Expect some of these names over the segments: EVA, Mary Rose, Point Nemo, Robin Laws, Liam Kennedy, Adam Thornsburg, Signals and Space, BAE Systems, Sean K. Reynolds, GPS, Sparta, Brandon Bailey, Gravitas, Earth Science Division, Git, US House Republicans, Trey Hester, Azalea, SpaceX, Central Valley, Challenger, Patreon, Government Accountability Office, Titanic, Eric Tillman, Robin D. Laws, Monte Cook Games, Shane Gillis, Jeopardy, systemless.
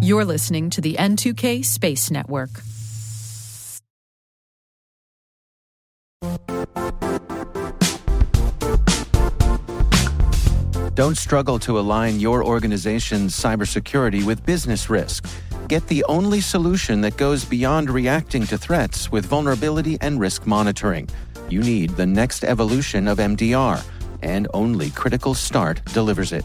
You're listening to the N2K Space Network. Don't struggle to align your organization's cybersecurity with business risk. Get the only solution that goes beyond reacting to threats with vulnerability and risk monitoring. You need the next evolution of MDR, and only Critical Start delivers it.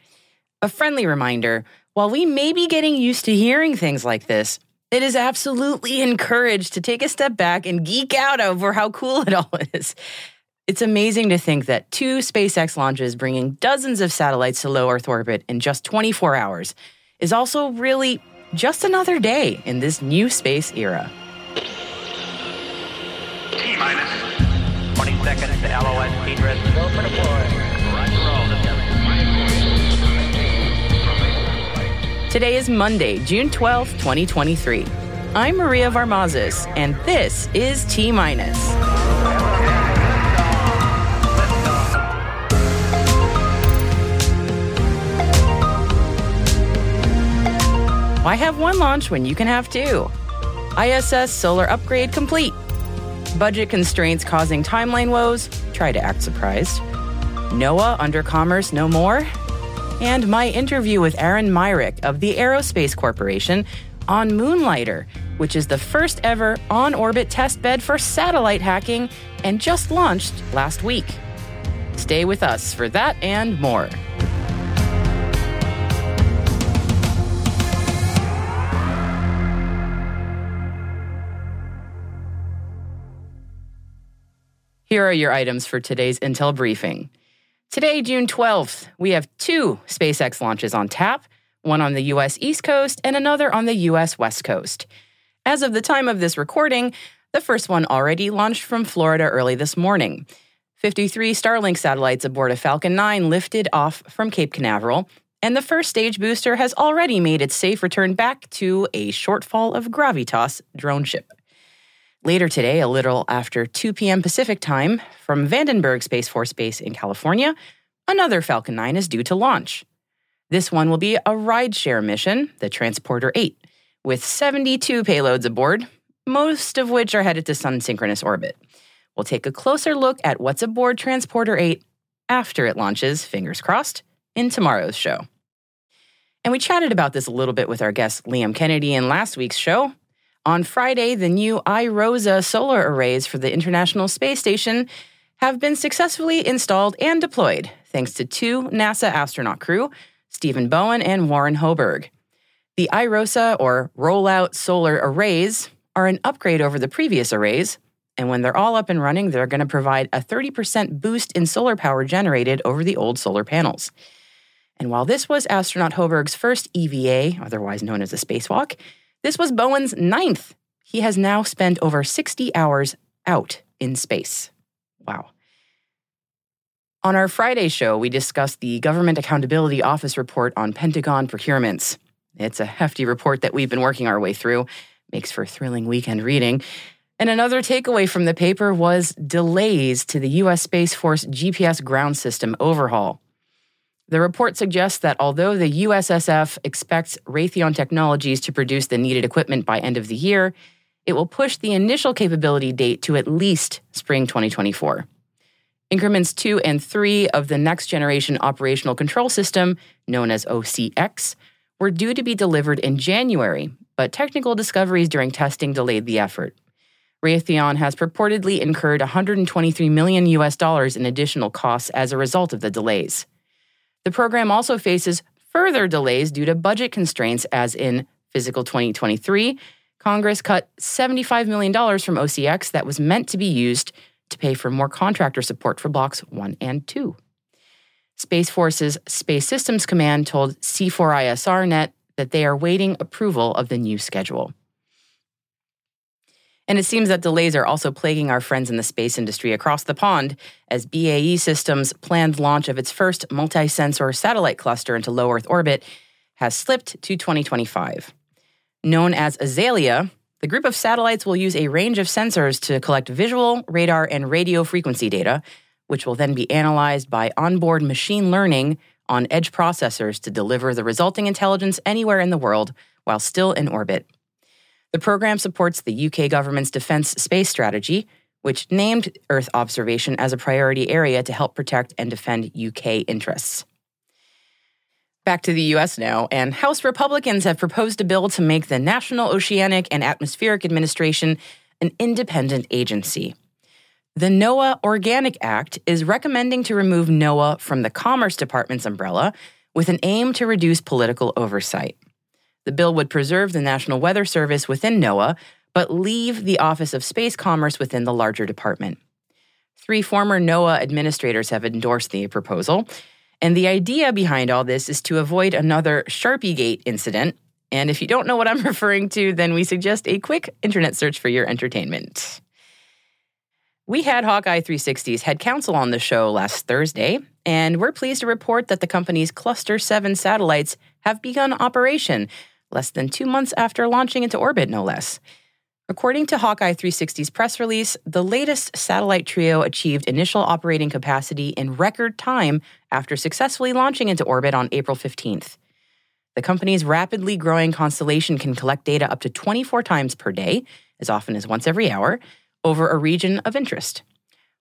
A friendly reminder, while we may be getting used to hearing things like this, it is absolutely encouraged to take a step back and geek out over how cool it all is. It's amazing to think that two SpaceX launches bringing dozens of satellites to low Earth orbit in just 24 hours is also really just another day in this new space era. T-minus 20 seconds to LOS egress. Go for the floor. Today is Monday, June 12, 2023. I'm Maria Varmazis, and this is T-Minus. Why have one launch when you can have two? ISS solar upgrade complete. Budget constraints causing timeline woes. Try to act surprised. NOAA under commerce no more. And my interview with Aaron Myrick of the Aerospace Corporation on Moonlighter, which is the first ever on-orbit testbed for satellite hacking and just launched last week. Stay with us for that and more. Here are your items for today's Intel briefing. Today, June 12th, we have two SpaceX launches on tap, one on the U.S. East Coast and another on the U.S. West Coast. As of the time of this recording, the first one already launched from Florida early this morning. 53 Starlink satellites aboard a Falcon 9 lifted off from Cape Canaveral, and the first stage booster has already made its safe return back to a shortfall of Gravitas drone ship. Later today, a little after 2 p.m. Pacific time, from Vandenberg Space Force Base in California, another Falcon 9 is due to launch. This one will be a rideshare mission, the Transporter 8, with 72 payloads aboard, most of which are headed to sun-synchronous orbit. We'll take a closer look at what's aboard Transporter 8 after it launches, fingers crossed, in tomorrow's show. And we chatted about this a little bit with our guest Liam Kennedy in last week's show. On Friday, the new IROSA solar arrays for the International Space Station have been successfully installed and deployed, thanks to two NASA astronaut crew, Stephen Bowen and Warren Hoburg. The IROSA, or Rollout Solar Arrays, are an upgrade over the previous arrays, and when they're all up and running, they're going to provide a 30% boost in solar power generated over the old solar panels. And while this was astronaut Hoburg's first EVA, otherwise known as a spacewalk, this was Bowen's ninth. He has now spent over 60 hours out in space. Wow. On our Friday show, we discussed the Government Accountability Office report on Pentagon procurements. It's a hefty report that we've been working our way through. Makes for thrilling weekend reading. And another takeaway from the paper was delays to the U.S. Space Force GPS ground system overhaul. The report suggests that although the USSF expects Raytheon Technologies to produce the needed equipment by end of the year, it will push the initial capability date to at least spring 2024. Increments 2 and 3 of the Next Generation Operational Control System, known as OCX, were due to be delivered in January, but technical discoveries during testing delayed the effort. Raytheon has purportedly incurred $123 million in additional costs as a result of the delays. The program also faces further delays due to budget constraints, as in fiscal 2023, Congress cut $75 million from OCX that was meant to be used to pay for more contractor support for Blocks 1 and 2. Space Force's Space Systems Command told C4ISRNet that they are waiting approval of the new schedule. And it seems that delays are also plaguing our friends in the space industry across the pond, as BAE Systems' planned launch of its first multi-sensor satellite cluster into low Earth orbit has slipped to 2025. Known as Azalea, the group of satellites will use a range of sensors to collect visual, radar, and radio frequency data, which will then be analyzed by onboard machine learning on edge processors to deliver the resulting intelligence anywhere in the world while still in orbit. The program supports the UK government's defense space strategy, which named Earth observation as a priority area to help protect and defend UK interests. Back to the U.S. now, and House Republicans have proposed a bill to make the National Oceanic and Atmospheric Administration an independent agency. The NOAA Organic Act is recommending to remove NOAA from the Commerce Department's umbrella with an aim to reduce political oversight. The bill would preserve the National Weather Service within NOAA, but leave the Office of Space Commerce within the larger department. Three former NOAA administrators have endorsed the proposal, and the idea behind all this is to avoid another Sharpiegate incident. And if you don't know what I'm referring to, then we suggest a quick internet search for your entertainment. We had Hawkeye 360's head counsel on the show last Thursday, and we're pleased to report that the company's Cluster 7 satellites have begun operation, less than 2 months after launching into orbit, no less. According to Hawkeye 360's press release, the latest satellite trio achieved initial operating capacity in record time after successfully launching into orbit on April 15th. The company's rapidly growing constellation can collect data up to 24 times per day, as often as once every hour, over a region of interest.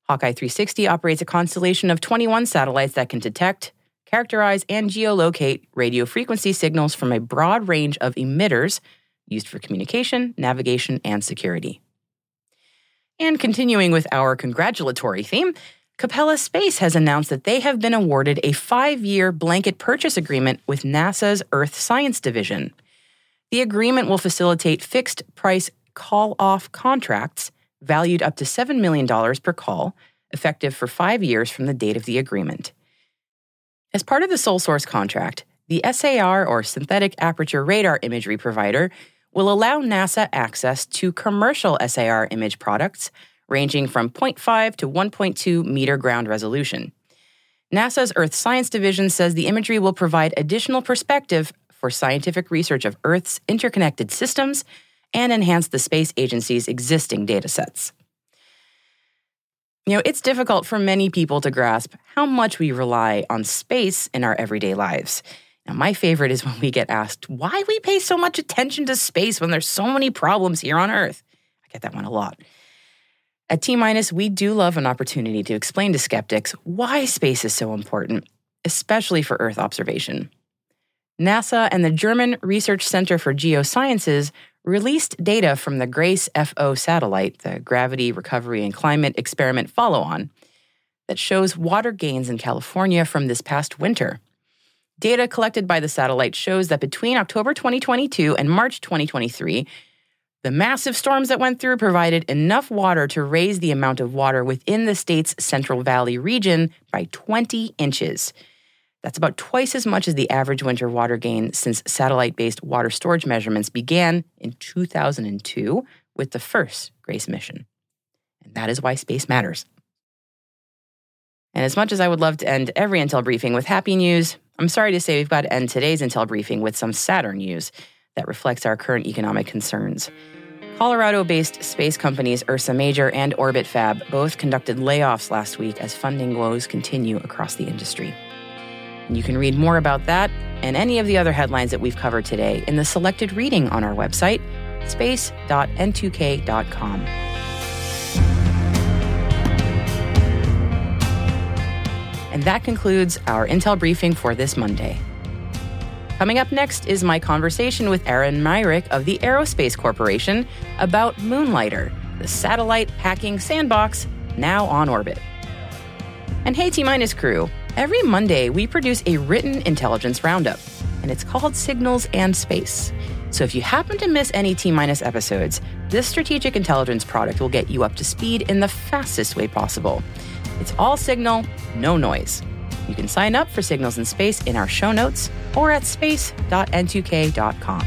Hawkeye 360 operates a constellation of 21 satellites that can detect, characterize, and geolocate radio frequency signals from a broad range of emitters used for communication, navigation, and security. And continuing with our congratulatory theme, Capella Space has announced that they have been awarded a 5-year blanket purchase agreement with NASA's Earth Science Division. The agreement will facilitate fixed-price call-off contracts valued up to $7 million per call, effective for 5 years from the date of the agreement. As part of the sole source contract, the SAR, or Synthetic Aperture Radar imagery provider, will allow NASA access to commercial SAR image products ranging from 0.5 to 1.2 meter ground resolution. NASA's Earth Science Division says the imagery will provide additional perspective for scientific research of Earth's interconnected systems and enhance the space agency's existing datasets. You know, it's difficult for many people to grasp how much we rely on space in our everyday lives. Now, my favorite is when we get asked why we pay so much attention to space when there's so many problems here on Earth. I get that one a lot. At T-Minus, we do love an opportunity to explain to skeptics why space is so important, especially for Earth observation. NASA and the German Research Center for Geosciences released data from the GRACE-FO satellite, the Gravity Recovery and Climate Experiment follow-on, that shows water gains in California from this past winter. Data collected by the satellite shows that between October 2022 and March 2023, the massive storms that went through provided enough water to raise the amount of water within the state's Central Valley region by 20 inches. That's about twice as much as the average winter water gain since satellite-based water storage measurements began in 2002 with the first GRACE mission. And that is why space matters. And as much as I would love to end every Intel briefing with happy news, I'm sorry to say we've got to end today's Intel briefing with some sadder news that reflects our current economic concerns. Colorado-based space companies Ursa Major and OrbitFab both conducted layoffs last week as funding woes continue across the industry. You can read more about that and any of the other headlines that we've covered today in the selected reading on our website, space.n2k.com. And that concludes our Intel briefing for this Monday. Coming up next is my conversation with Aaron Myrick of the Aerospace Corporation about Moonlighter, the satellite hacking sandbox now on orbit. And hey, T-Minus crew, every Monday we produce a written intelligence roundup, and it's called Signals and Space. So if you happen to miss any T-Minus episodes, this strategic intelligence product will get you up to speed in the fastest way possible. It's all signal, no noise. You can sign up for Signals in Space in our show notes or at space.n2k.com.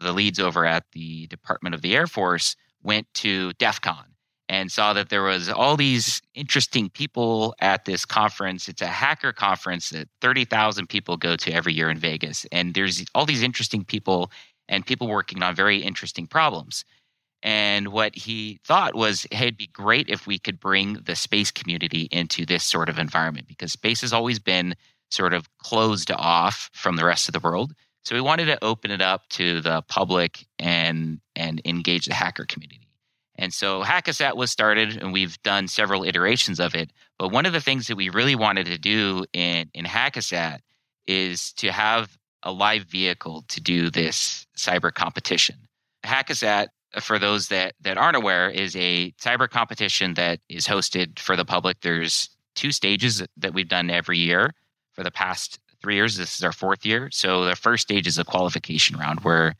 leads over at the Department of the Air Force went to DEF CON and saw that there was all these interesting people at this conference. It's a hacker conference that 30,000 people go to every year in Vegas. And there's all these interesting people and people working on very interesting problems. And what he thought was, hey, it'd be great if we could bring the space community into this sort of environment, because space has always been sort of closed off from the rest of the world. So we wanted to open it up to the public and engage the hacker community. And so Hack-A-Sat was started, and we've done several iterations of it. But one of the things that we really wanted to do in Hack-A-Sat is to have a live vehicle to do this cyber competition. Hack-A-Sat, for those that aren't aware, is a cyber competition that is hosted for the public. There's two stages that we've done every year for the past 3 years. This is our fourth year. So the first stage is a qualification round where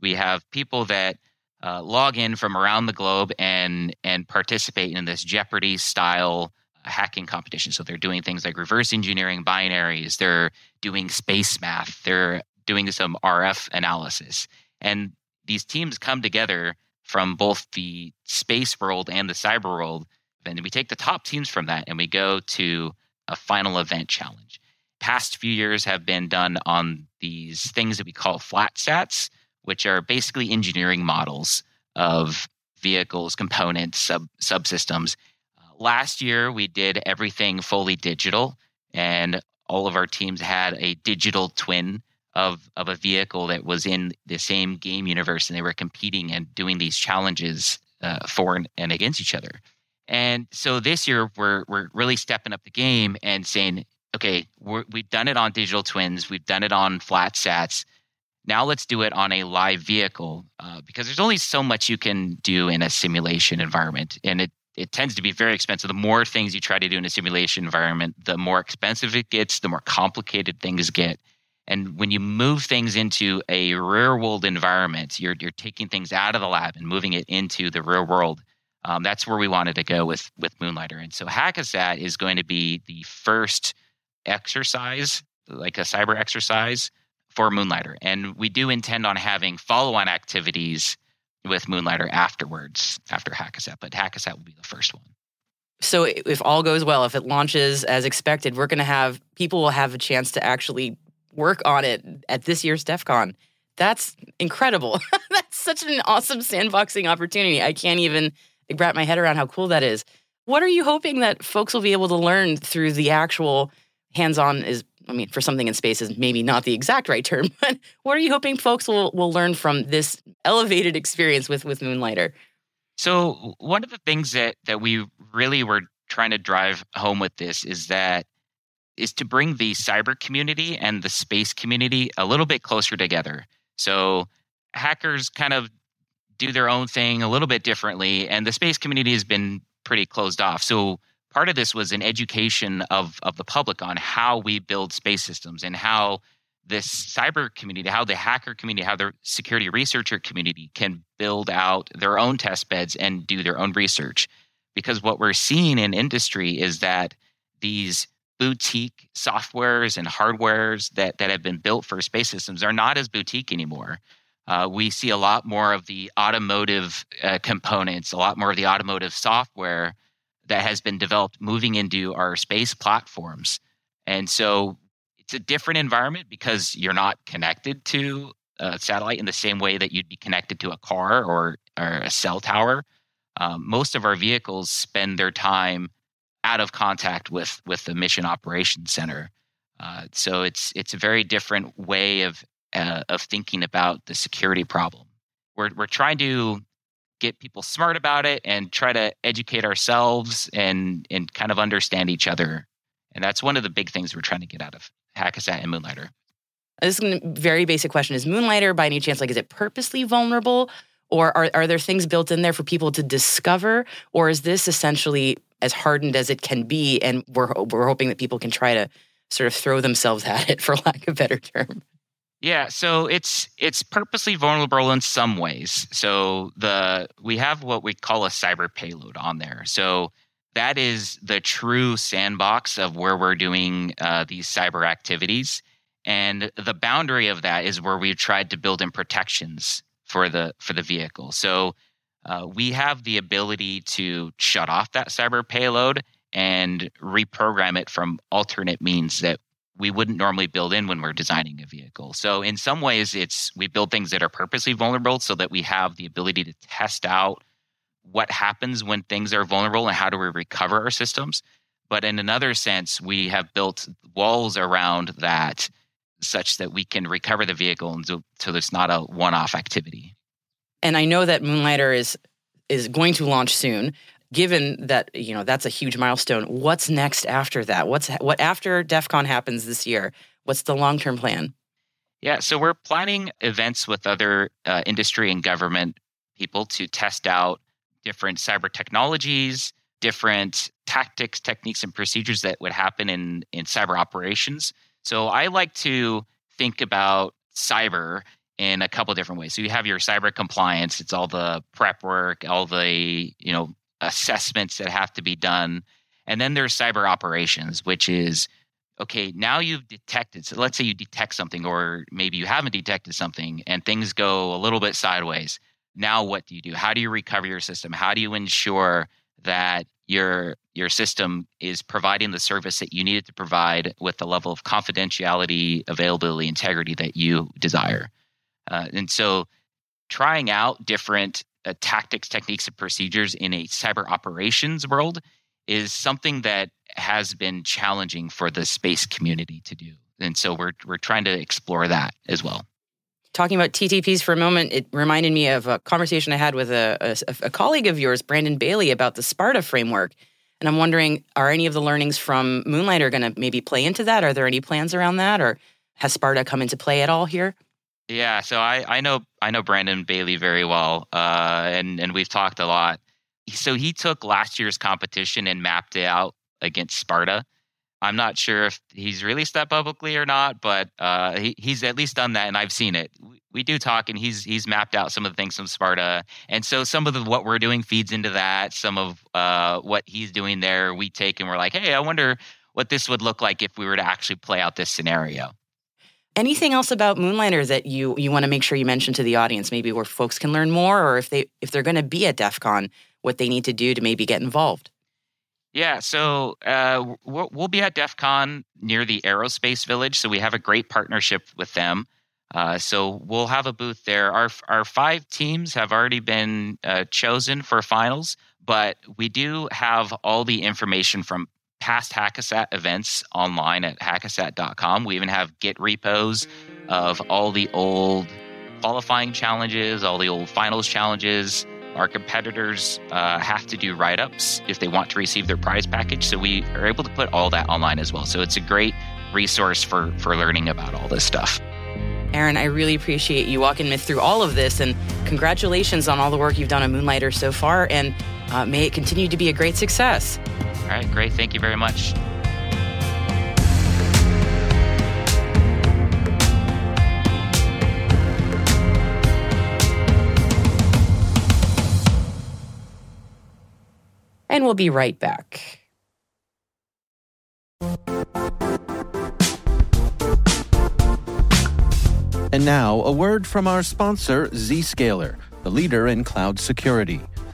we have people that log in from around the globe and participate in this Jeopardy-style hacking competition. So they're doing things like reverse engineering binaries. They're doing space math. They're doing some RF analysis. And these teams come together from both the space world and the cyber world. And we take the top teams from that and we go to a final event challenge. Past few years have been done on these things that we call flat sats, which are basically engineering models of vehicles, components, subsystems. Last year, we did everything fully digital, and all of our teams had a digital twin of a vehicle that was in the same game universe, and they were competing and doing these challenges for and against each other. And so this year, we're really stepping up the game and saying, okay, we've done it on digital twins. We've done it on flat sats. Now let's do it on a live vehicle because there's only so much you can do in a simulation environment, and it it tends to be very expensive. The more things you try to do in a simulation environment, the more expensive it gets, the more complicated things get. And when you move things into a real world environment, you're taking things out of the lab and moving it into the real world. That's where we wanted to go with Moonlighter. And so Hack-A-Sat is going to be the first exercise, like a cyber exercise for Moonlighter. And we do intend on having follow-on activities with Moonlighter afterwards, after Hack-A-Sat, but Hack-A-Sat will be the first one. So if all goes well, if it launches as expected, we're going to have, people will have a chance to actually work on it at this year's DEF CON. That's incredible. That's such an awesome sandboxing opportunity. I can't even wrap my head around how cool that is. What are you hoping that folks will be able to learn through the actual hands-on is, I mean, for something in space is maybe not the exact right term, but what are you hoping folks will learn from this elevated experience with Moonlighter? So one of the things that we really were trying to drive home with this is to bring the cyber community and the space community a little bit closer together. So hackers kind of do their own thing a little bit differently, and the space community has been pretty closed off. So part of this was an education of the public on how we build space systems and how this cyber community, how the hacker community, how the security researcher community can build out their own test beds and do their own research. Because what we're seeing in industry is that these boutique softwares and hardwares that have been built for space systems are not as boutique anymore. We see a lot more of the automotive components, a lot more of the automotive software that has been developed moving into our space platforms. And so it's a different environment because you're not connected to a satellite in the same way that you'd be connected to a car or a cell tower. Most of our vehicles spend their time out of contact with the Mission Operations Center. So it's a very different way of thinking about the security problem. We're trying to get people smart about it and try to educate ourselves and kind of understand each other. And that's one of the big things we're trying to get out of Hack-A-Sat and Moonlighter. This is a very basic question. Is Moonlighter, by any chance, like, is it purposely vulnerable? Or are there things built in there for people to discover? Or is this essentially as hardened as it can be? And we're hoping that people can try to sort of throw themselves at it, for lack of a better term. Yeah, so it's purposely vulnerable in some ways. So we have what we call a cyber payload on there. So that is the true sandbox of where we're doing these cyber activities, and the boundary of that is where we've tried to build in protections for the vehicle. So we have the ability to shut off that cyber payload and reprogram it from alternate means that we wouldn't normally build in when we're designing a vehicle. So in some ways, we build things that are purposely vulnerable so that we have the ability to test out what happens when things are vulnerable and how do we recover our systems. But in another sense, we have built walls around that such that we can recover the vehicle and so it's not a one-off activity. And I know that Moonlighter is going to launch soon. Given that, you know, that's a huge milestone, what's next after that? What after DEF CON happens this year? What's the long-term plan? Yeah, so we're planning events with other industry and government people to test out different cyber technologies, different tactics, techniques, and procedures that would happen in cyber operations. So I like to think about cyber in a couple of different ways. So you have your cyber compliance. It's all the prep work, all the, you know, assessments that have to be done. And then there's cyber operations, which is, okay, now you've detected. So let's say you detect something, or maybe you haven't detected something and things go a little bit sideways. Now what do you do? How do you recover your system? How do you ensure that your system is providing the service that you need it to provide with the level of confidentiality, availability, integrity that you desire? And so trying out different tactics, techniques, and procedures in a cyber operations world is something that has been challenging for the space community to do. And so we're trying to explore that as well. Talking about TTPs for a moment, it reminded me of a conversation I had with a colleague of yours, Brandon Bailey, about the Sparta framework. And I'm wondering, are any of the learnings from Moonlighter going to maybe play into that? Are there any plans around that? Or has Sparta come into play at all here? Yeah, so I know Brandon Bailey very well, and we've talked a lot. So he took last year's competition and mapped it out against Sparta. I'm not sure if he's released that publicly or not, but he's at least done that, and I've seen it. We do talk, and he's mapped out some of the things from Sparta. And so some of what we're doing feeds into that. Some of what he's doing there, we take and we're like, hey, I wonder what this would look like if we were to actually play out this scenario. Anything else about Moonlighter that you want to make sure you mention to the audience, maybe where folks can learn more, or if they're going to be at DEF CON, what they need to do to maybe get involved? Yeah, so we'll be at DEF CON near the Aerospace Village, so we have a great partnership with them. So we'll have a booth there. Our five teams have already been chosen for finals, but we do have all the information from past Hack-A-Sat events online at hackasat.com. We even have Git repos of all the old qualifying challenges, all the old finals challenges. Our competitors have to do write-ups if they want to receive their prize package. So we are able to put all that online as well. So it's a great resource for learning about all this stuff. Aaron, I really appreciate you walking me through all of this, and congratulations on all the work you've done on Moonlighter so far, and may it continue to be a great success. All right, great. Thank you very much. And we'll be right back. And now, a word from our sponsor, Zscaler, the leader in cloud security.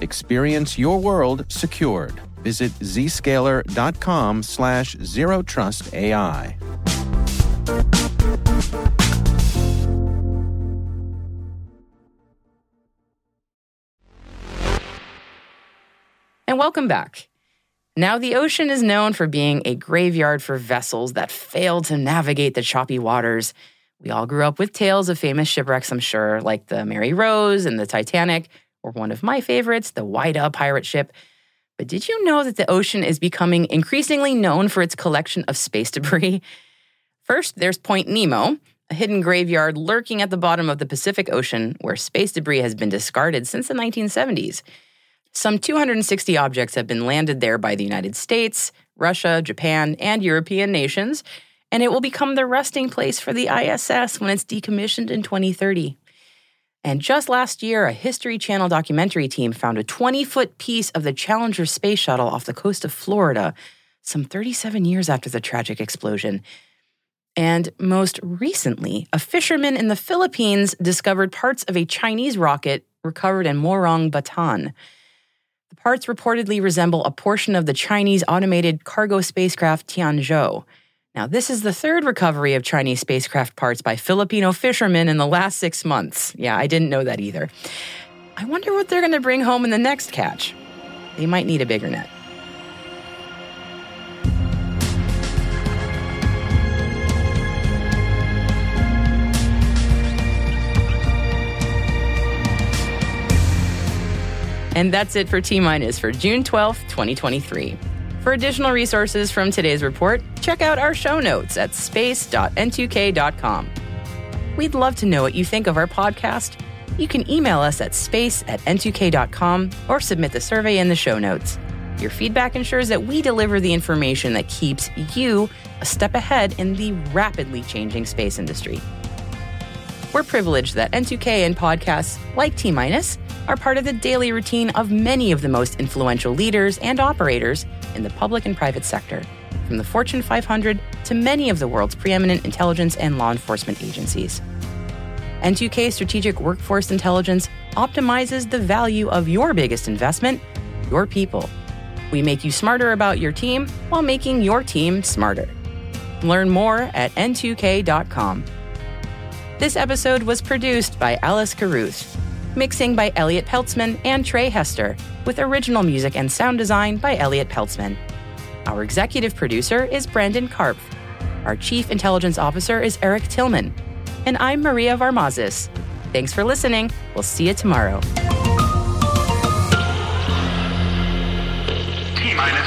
Experience your world secured. Visit zscaler.com/zerotrustai. And welcome back. Now, the ocean is known for being a graveyard for vessels that failed to navigate the choppy waters. We all grew up with tales of famous shipwrecks, I'm sure, like the Mary Rose and the Titanic, or one of my favorites, the Whydah pirate ship. But did you know that the ocean is becoming increasingly known for its collection of space debris? First, there's Point Nemo, a hidden graveyard lurking at the bottom of the Pacific Ocean where space debris has been discarded since the 1970s. Some 260 objects have been landed there by the United States, Russia, Japan, and European nations, and it will become the resting place for the ISS when it's decommissioned in 2030. And just last year, a History Channel documentary team found a 20-foot piece of the Challenger space shuttle off the coast of Florida, some 37 years after the tragic explosion. And most recently, a fisherman in the Philippines discovered parts of a Chinese rocket recovered in Morong, Bataan. The parts reportedly resemble a portion of the Chinese automated cargo spacecraft Tianzhou. Now, this is the third recovery of Chinese spacecraft parts by Filipino fishermen in the last 6 months. Yeah, I didn't know that either. I wonder what they're going to bring home in the next catch. They might need a bigger net. And that's it for T-Minus for June 12th, 2023. For additional resources from today's report, check out our show notes at space.n2k.com. We'd love to know what you think of our podcast. You can email us at space@n2k.com or submit the survey in the show notes. Your feedback ensures that we deliver the information that keeps you a step ahead in the rapidly changing space industry. We're privileged that N2K and podcasts like T-Minus are part of the daily routine of many of the most influential leaders and operators in the public and private sector, from the Fortune 500 to many of the world's preeminent intelligence and law enforcement agencies. N2K Strategic Workforce Intelligence optimizes the value of your biggest investment, your people. We make you smarter about your team while making your team smarter. Learn more at n2k.com. This episode was produced by Alice Carruth. mixing by Elliot Peltzman and Trey Hester, with original music and sound design by Elliot Peltzman. Our executive producer is Brandon Karpf. Our chief intelligence officer is Eric Tillman. And I'm Maria Varmazis. Thanks for listening. We'll see you tomorrow. T-minus.